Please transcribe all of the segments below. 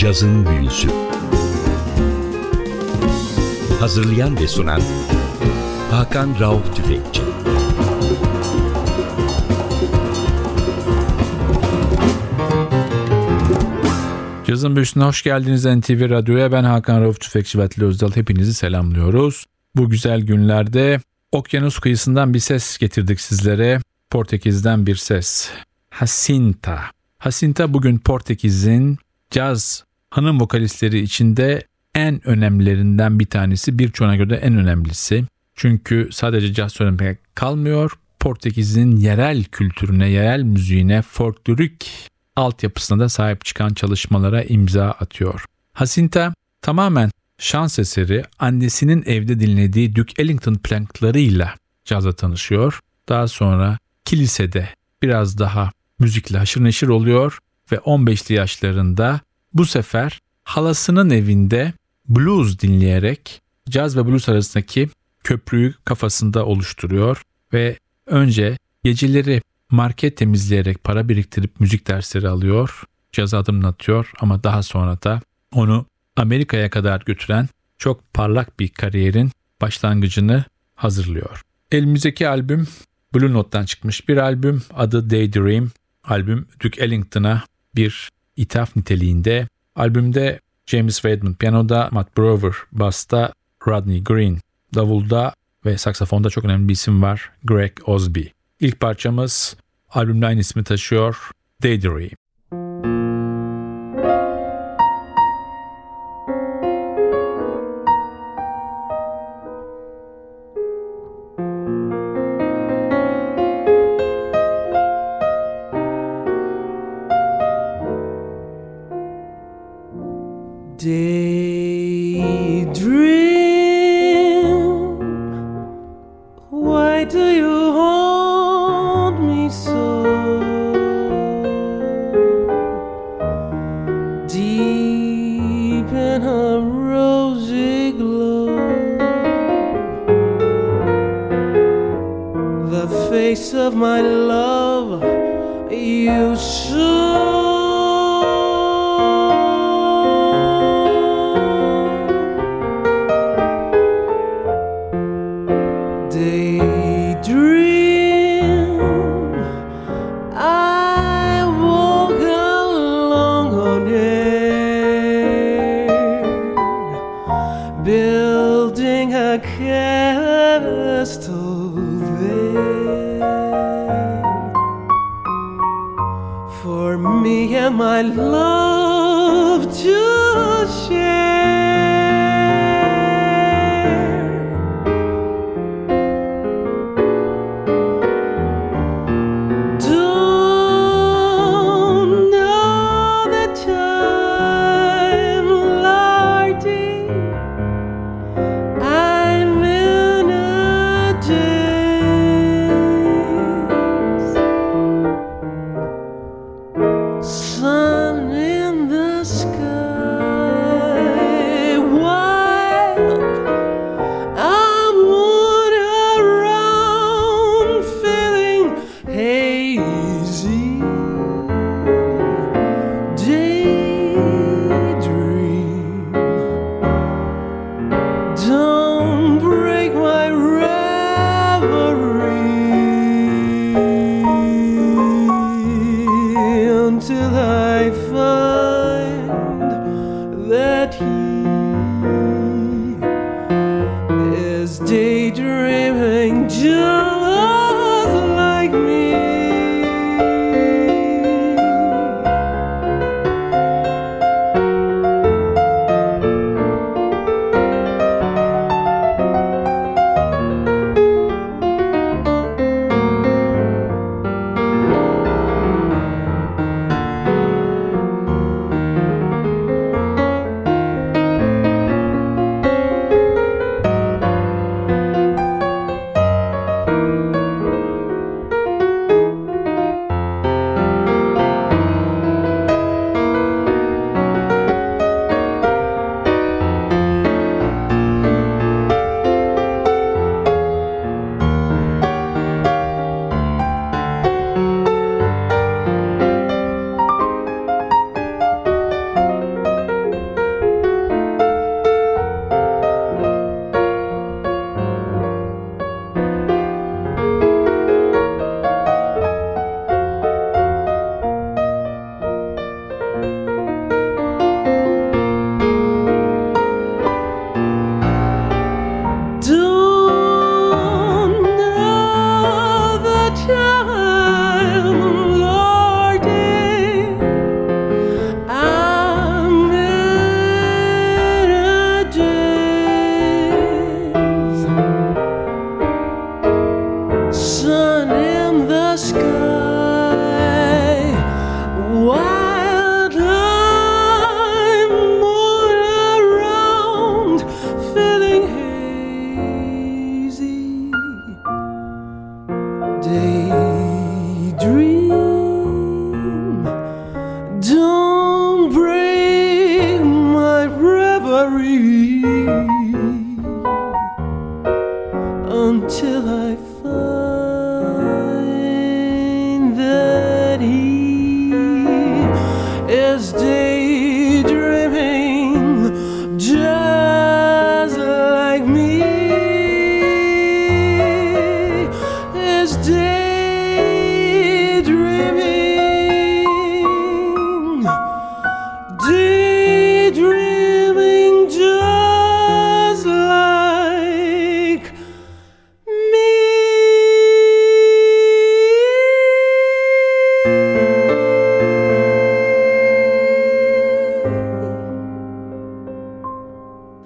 Cazın Büyüsü. Hazırlayan ve sunan Hakan Rauf Tüfekçi. Cazın Büyüsü'ne hoş geldiniz NTV Radyo'ya. Ben Hakan Rauf Tüfekçi ve Atilla Özdal. Hepinizi selamlıyoruz. Bu güzel günlerde okyanus kıyısından bir ses getirdik sizlere. Portekiz'den bir ses. Jacinta. Jacinta bugün Portekiz'in caz hanım vokalistleri içinde en önemlilerinden bir tanesi. Birçoğuna göre de en önemlisi. Çünkü sadece caz söylemeye kalmıyor. Portekiz'in yerel kültürüne, yerel müziğine, folklorik altyapısına da sahip çıkan çalışmalara imza atıyor. Jacinta tamamen şans eseri annesinin evde dinlediği Duke Ellington planklarıyla cazla tanışıyor. Daha sonra kilisede biraz daha müzikle haşır neşir oluyor ve 15'li yaşlarında bu sefer halasının evinde blues dinleyerek caz ve blues arasındaki köprüyü kafasında oluşturuyor ve önce geceleri market temizleyerek para biriktirip müzik dersleri alıyor, caza adımını atıyor ama daha sonra da onu Amerika'ya kadar götüren çok parlak bir kariyerin başlangıcını hazırlıyor. Elimizdeki albüm Blue Note'dan çıkmış bir albüm, adı Daydream. Albüm Duke Ellington'a bir ithaf niteliğinde. Albümde James Wadman piyanoda, Matt Brewer basta, Rodney Green davulda ve saksafonda çok önemli bir isim var, Greg Osby. İlk parçamız albümün aynı ismi taşıyor, Daydream.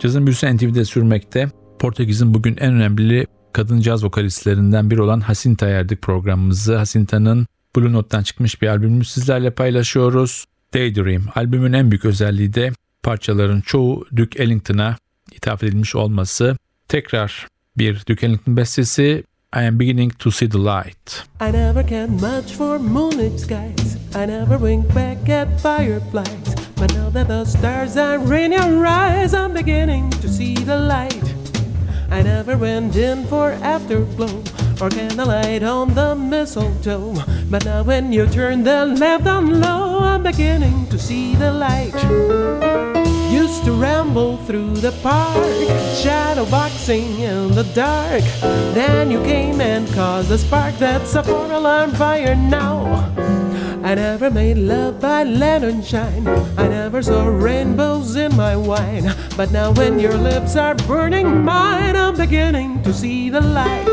Cazın büyüsü NTV'de sürmekte. Portekiz'in bugün en önemli kadın caz vokalistlerinden biri olan Jacinta'ya erdik programımızı. Jacinta'nın Blue Note'dan çıkmış bir albümünü sizlerle paylaşıyoruz. Daydream. Albümün en büyük özelliği de parçaların çoğu Duke Ellington'a ithaf edilmiş olması. Tekrar bir Duke Ellington bestesi. I am beginning to see the light. I never cared much for moonlit skies. I never winked back at fireflies. But now that the stars are in your eyes, I'm beginning to see the light. I never went in for afterglow or candlelight on the mistletoe. But now when you turn the lamp down low, I'm beginning to see the light. Used to ramble through the park, shadow boxing in the dark. Then you came and caused a spark that's a four-alarm fire now. I never made love by lantern shine. I never saw rainbows in my wine. But now when your lips are burning mine, I'm beginning to see the light.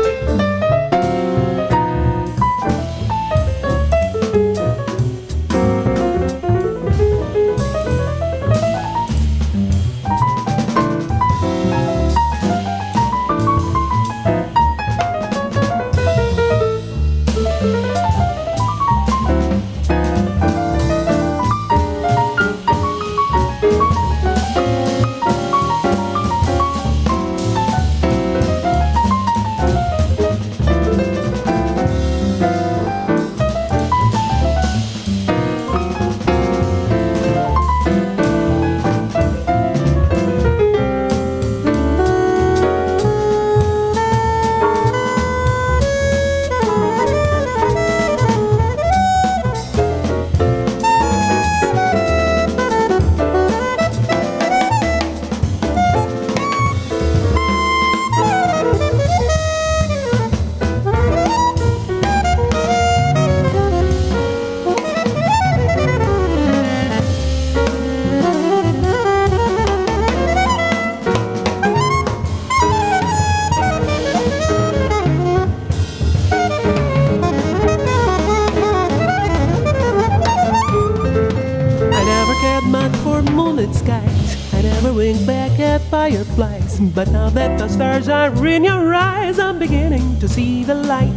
But now that the stars are in your eyes, I'm beginning to see the light.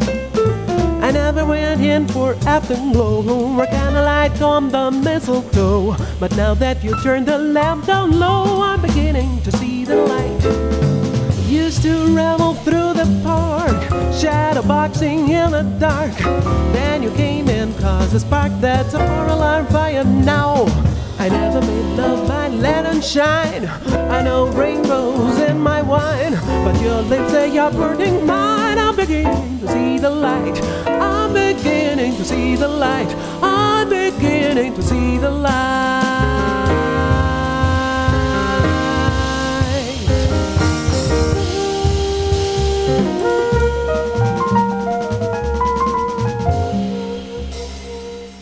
I never went in for afterglow or candlelight on the mistletoe. But now that you turn the lamp down low, I'm beginning to see the light. Used to revel through the park, shadow boxing in the dark. Then you came and caused a spark that's a four-alarm fire now. I never made love by lantern shine. I know rainbows in my wine, but your lips say you're burning mine. I'm beginning to see the light. I'm beginning to see the light. I'm beginning to see the light.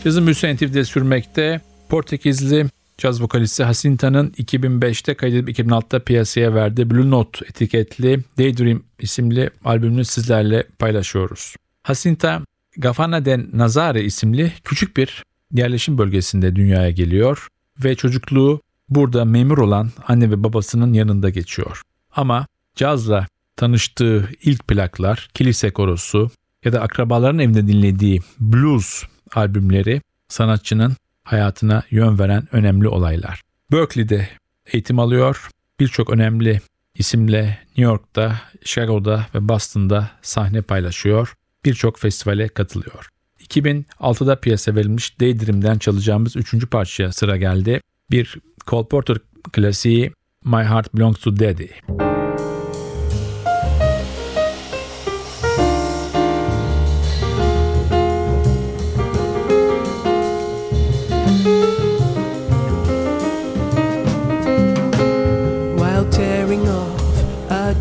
Cazın büyüsü NTV'de sürmekte. Portekizli caz vokalisti Jacinta'nın 2005'te kaydedip 2006'da piyasaya verdiği Blue Note etiketli Daydream isimli albümünü sizlerle paylaşıyoruz. Jacinta, Gafana de Nazare isimli küçük bir yerleşim bölgesinde dünyaya geliyor ve çocukluğu burada memur olan anne ve babasının yanında geçiyor. Ama cazla tanıştığı ilk plaklar, kilise korosu ya da akrabaların evinde dinlediği blues albümleri sanatçının hayatına yön veren önemli olaylar. Berkeley'de eğitim alıyor. Birçok önemli isimle New York'ta, Chicago'da ve Boston'da sahne paylaşıyor. Birçok festivale katılıyor. 2006'da piyasa verilmiş Daydream'den çalacağımız 3. parçaya sıra geldi. Bir Cole Porter klasiği My Heart Belongs to Daddy.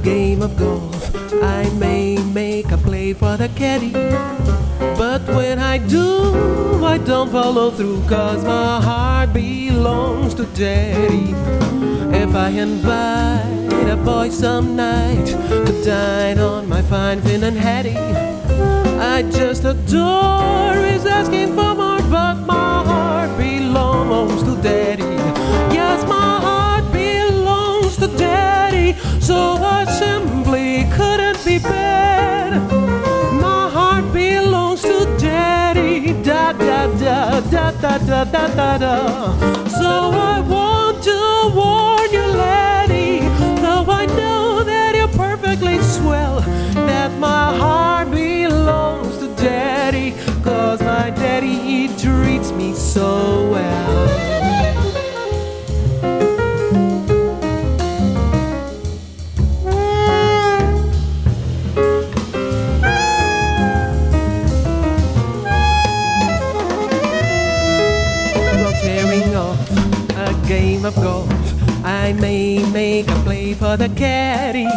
Game of golf, I may make a play for the caddy, but when I do, I don't follow through, cause my heart belongs to daddy. If I invite a boy some night to dine on my fine Finn and Hattie, I just adore his asking for more, but my heart belongs to daddy. Yes, my heart belongs to daddy. da da da da da. So I want to warn you, laddie, though I know that you're perfectly swell, that my heart belongs to daddy, cause my daddy, he treats me so well. Of golf, I may make a play for the caddy,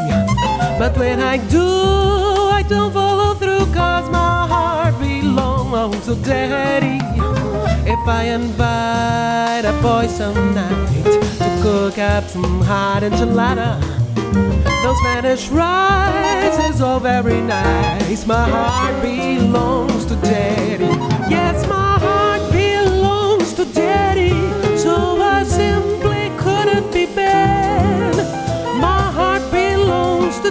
but when I don't follow through, cause my heart belongs to daddy. If I invite a boy some night to cook up some hot enchilada, those Spanish rice is all very nice. My heart belongs to daddy. Yes, my heart belongs to daddy. So I simply couldn't be bad. My heart belongs to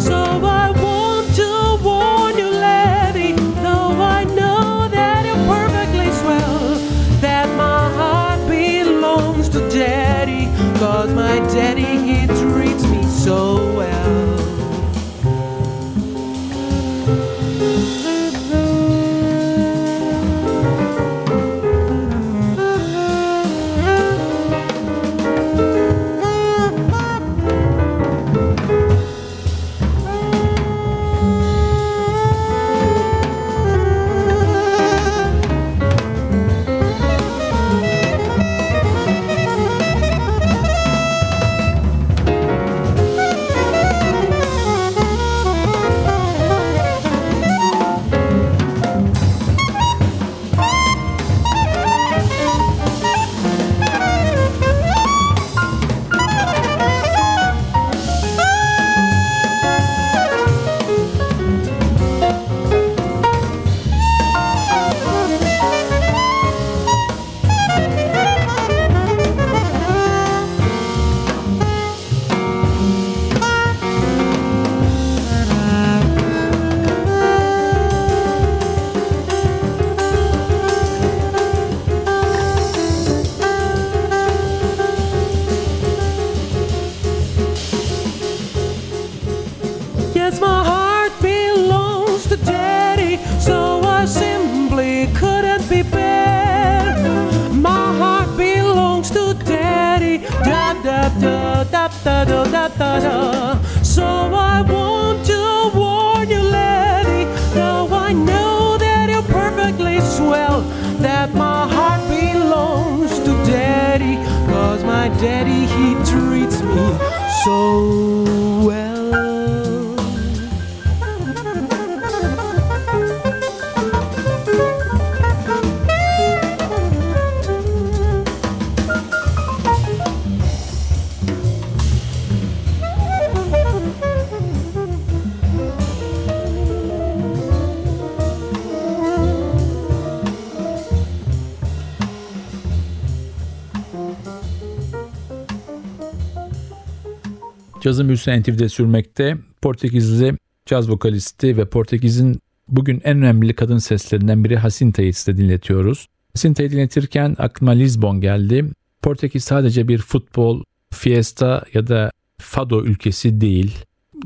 So I want to warn you, laddie, though I know that you're perfectly swell, that my heart belongs to daddy, cause my daddy, he treats me so well. Cazın büyüsü NTV'de sürmekte. Portekizli caz vokalisti ve Portekiz'in bugün en önemli kadın seslerinden biri Jacinta'yı size dinletiyoruz. Jacinta'yı dinletirken aklıma Lisbon geldi. Portekiz sadece bir futbol, fiesta ya da fado ülkesi değil.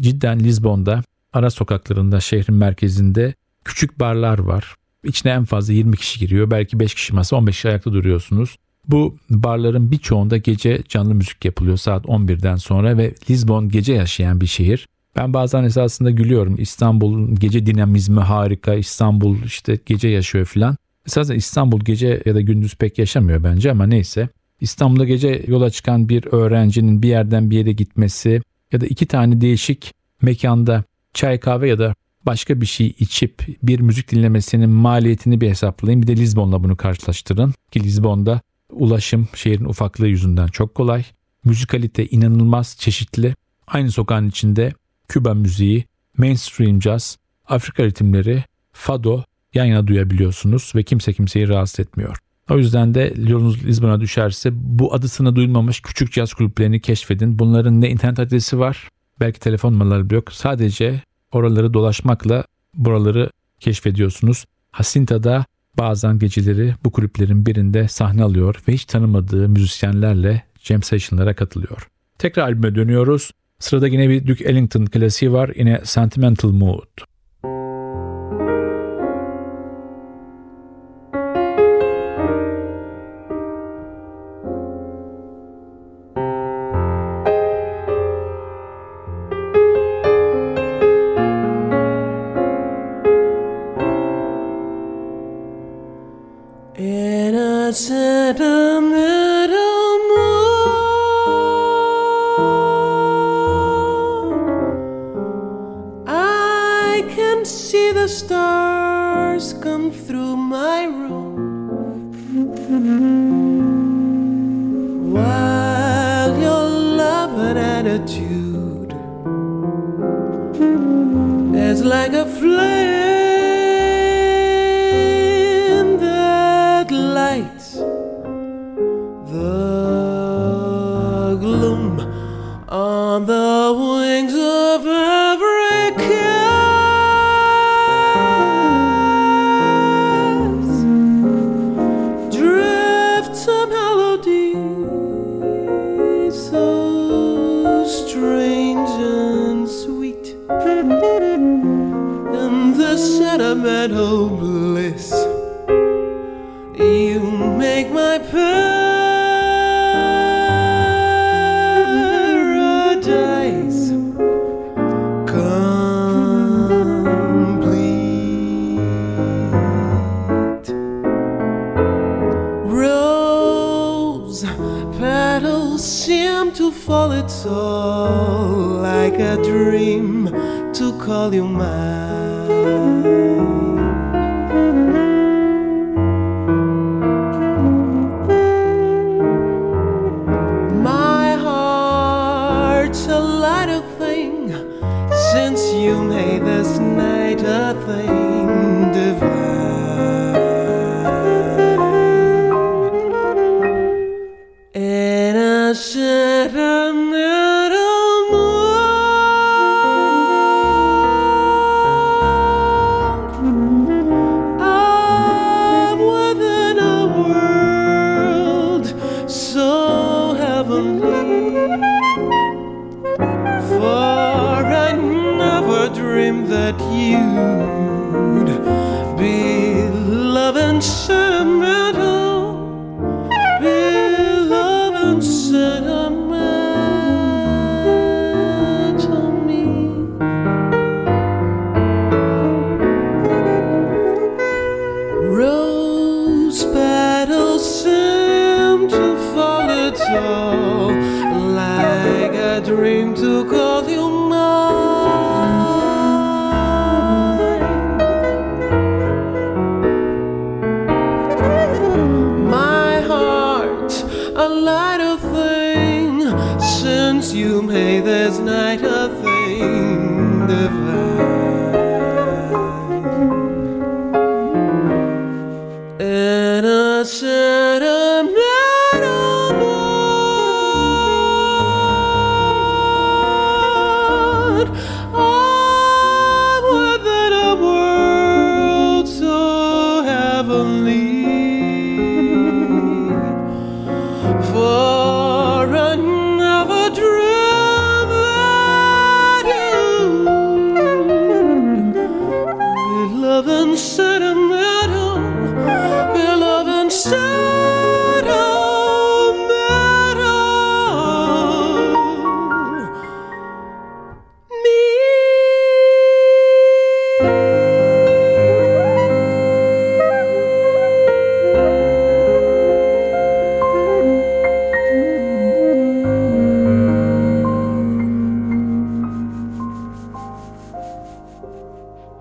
Cidden Lisbon'da, ara sokaklarında, şehrin merkezinde küçük barlar var. İçine en fazla 20 kişi giriyor. Belki 5 kişi masa, 15 kişi ayakta duruyorsunuz. Bu barların birçoğunda gece canlı müzik yapılıyor saat 11'den sonra ve Lisbon gece yaşayan bir şehir. Ben bazen esasında gülüyorum. İstanbul'un gece dinamizmi harika. İstanbul işte gece yaşıyor filan. Esasında İstanbul gece ya da gündüz pek yaşamıyor bence ama neyse. İstanbul'da gece yola çıkan bir öğrencinin bir yerden bir yere gitmesi ya da iki tane değişik mekanda çay kahve ya da başka bir şey içip bir müzik dinlemesinin maliyetini bir hesaplayın. Bir de Lisbon'la bunu karşılaştırın ki Lisbon'da ulaşım şehrin ufaklığı yüzünden çok kolay. Müzikalite inanılmaz çeşitli. Aynı sokağın içinde Küba müziği, mainstream caz, Afrika ritimleri, fado yan yana duyabiliyorsunuz ve kimse kimseyi rahatsız etmiyor. O yüzden de yolunuz Lisbon'a düşerse bu adısına duyulmamış küçük caz kulüplerini keşfedin. Bunların ne internet adresi var, belki telefon numaraları yok. Sadece oraları dolaşmakla buraları keşfediyorsunuz. Jacinta'da bazen geceleri bu kulüplerin birinde sahne alıyor ve hiç tanımadığı müzisyenlerle jam session'lara katılıyor. Tekrar albüme dönüyoruz. Sırada yine bir Duke Ellington klasiği var. Yine Sentimental Mood.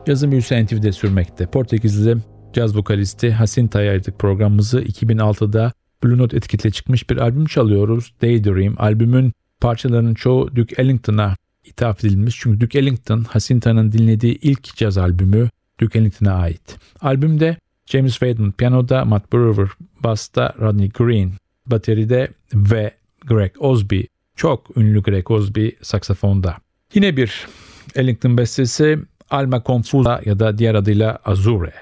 Cazın Büyüsü NTV'de sürmekte. Portekizli caz vokalisti Jacinta'ya ayırdık programımızı. 2006'da Blue Note etiketle çıkmış bir albüm çalıyoruz. Daydream. Albümün parçalarının çoğu Duke Ellington'a ithaf edilmiş. Çünkü Duke Ellington, Jacinta'nın dinlediği ilk caz albümü Duke Ellington'a ait. Albümde James Wadman piyanoda, Matt Brewer basta, Rodney Green bateride ve Greg Osby, çok ünlü Greg Osby saksafonda. Yine bir Ellington bestesi. Alma Confusa ya da diğer adıyla Azure.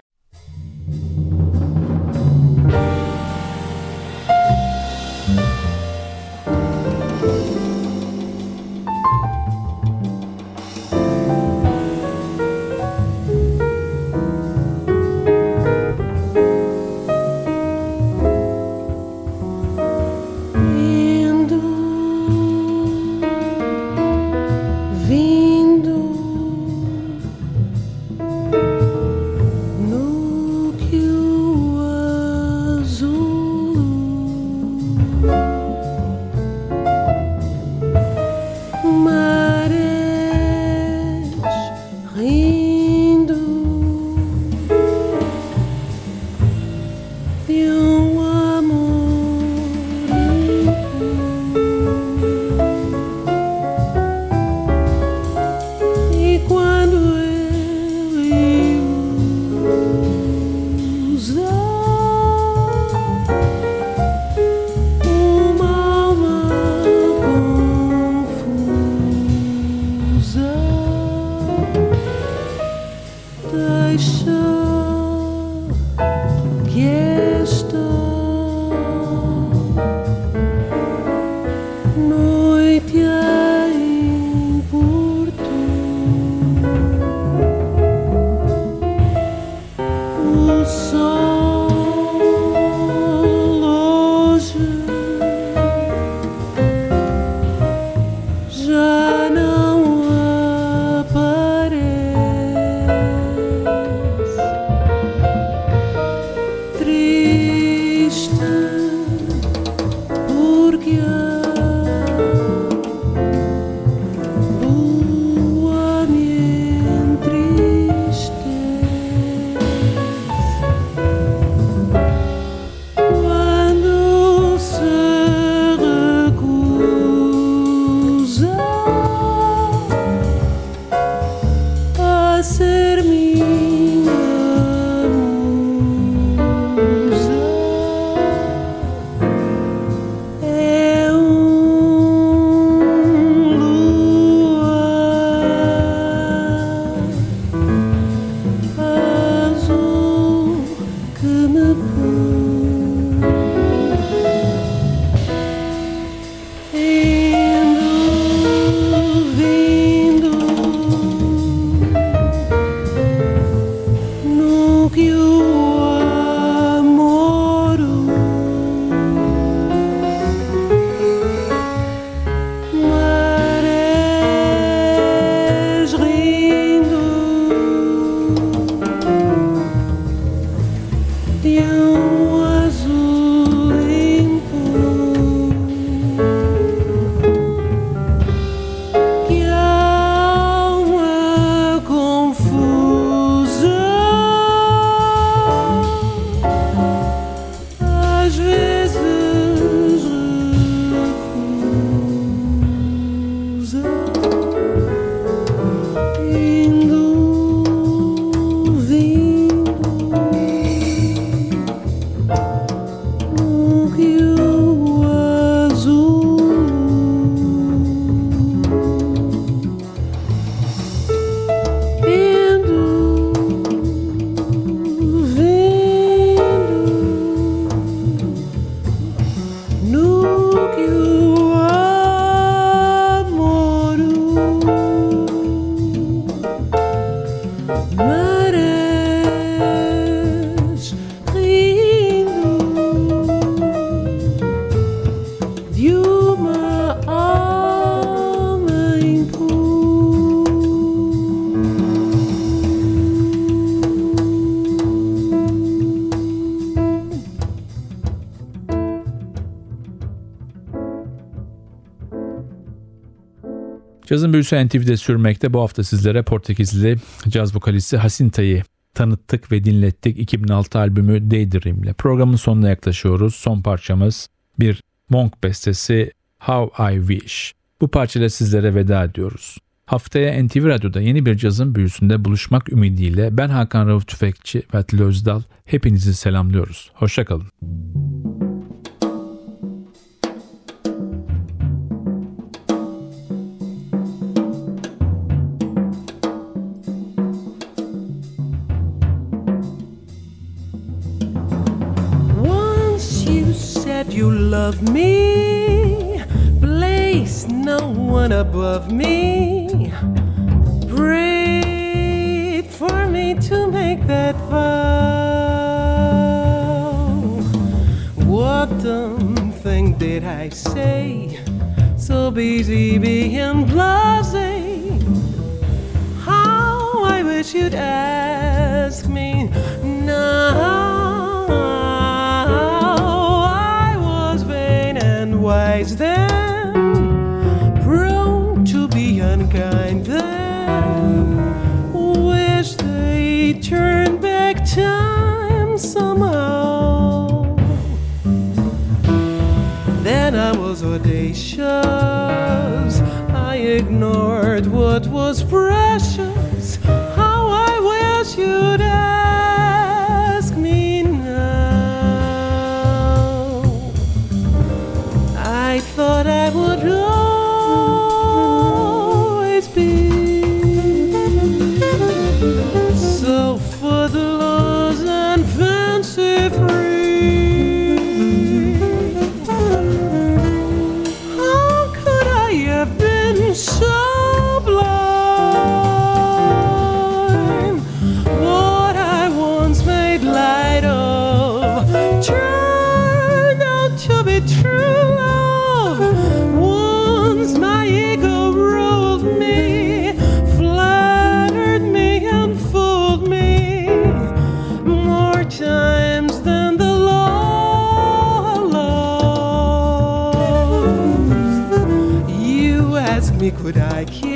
Cazın Büyüsü NTV'de sürmekte. Bu hafta sizlere Portekizli caz vokalisti Jacinta'yı tanıttık ve dinlettik. 2006 albümü Daydream'le. Programın sonuna yaklaşıyoruz. Son parçamız bir Monk bestesi How I Wish. Bu parçayla sizlere veda ediyoruz. Haftaya NTV Radyo'da yeni bir Cazın Büyüsü'nde buluşmak ümidiyle ben Hakan Rauf Tüfekçi ve Atilla Özdal hepinizi selamlıyoruz. Hoşçakalın. love me, place no one above me. Pray for me to make that vow. What dumb thing did I say? So busy being blasé. How I wish you'd ask me now. I was vain and wise then, prone to be unkind then. Wish they turned back time somehow. Then I was audacious, I ignored what was precious. How I wish you'd ask me now. I thought I would always be so footloose and fancy free. So blind, what I once made light of turned out to be true love. Once my ego ruled me, flattered me and fooled me more times than the law allows. You ask me, could I care?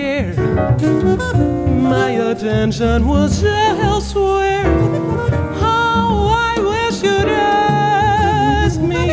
My attention was elsewhere. How I wish you'd ask me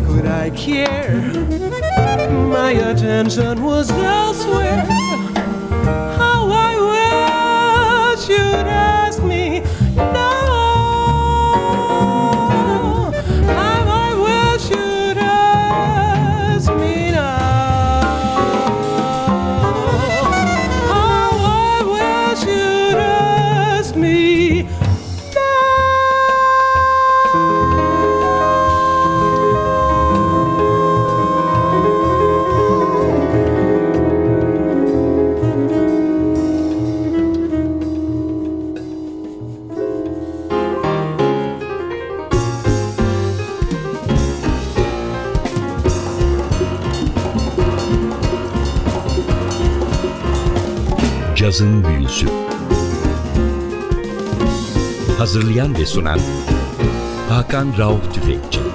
baby, could I care? My attention was elsewhere. How I wish you'd ask me now. How I wish you'd ask me now. How I wish you'd ask me. Cazın Büyüsü. Hazırlayan ve sunan Hakan Rauf Tüfekçi.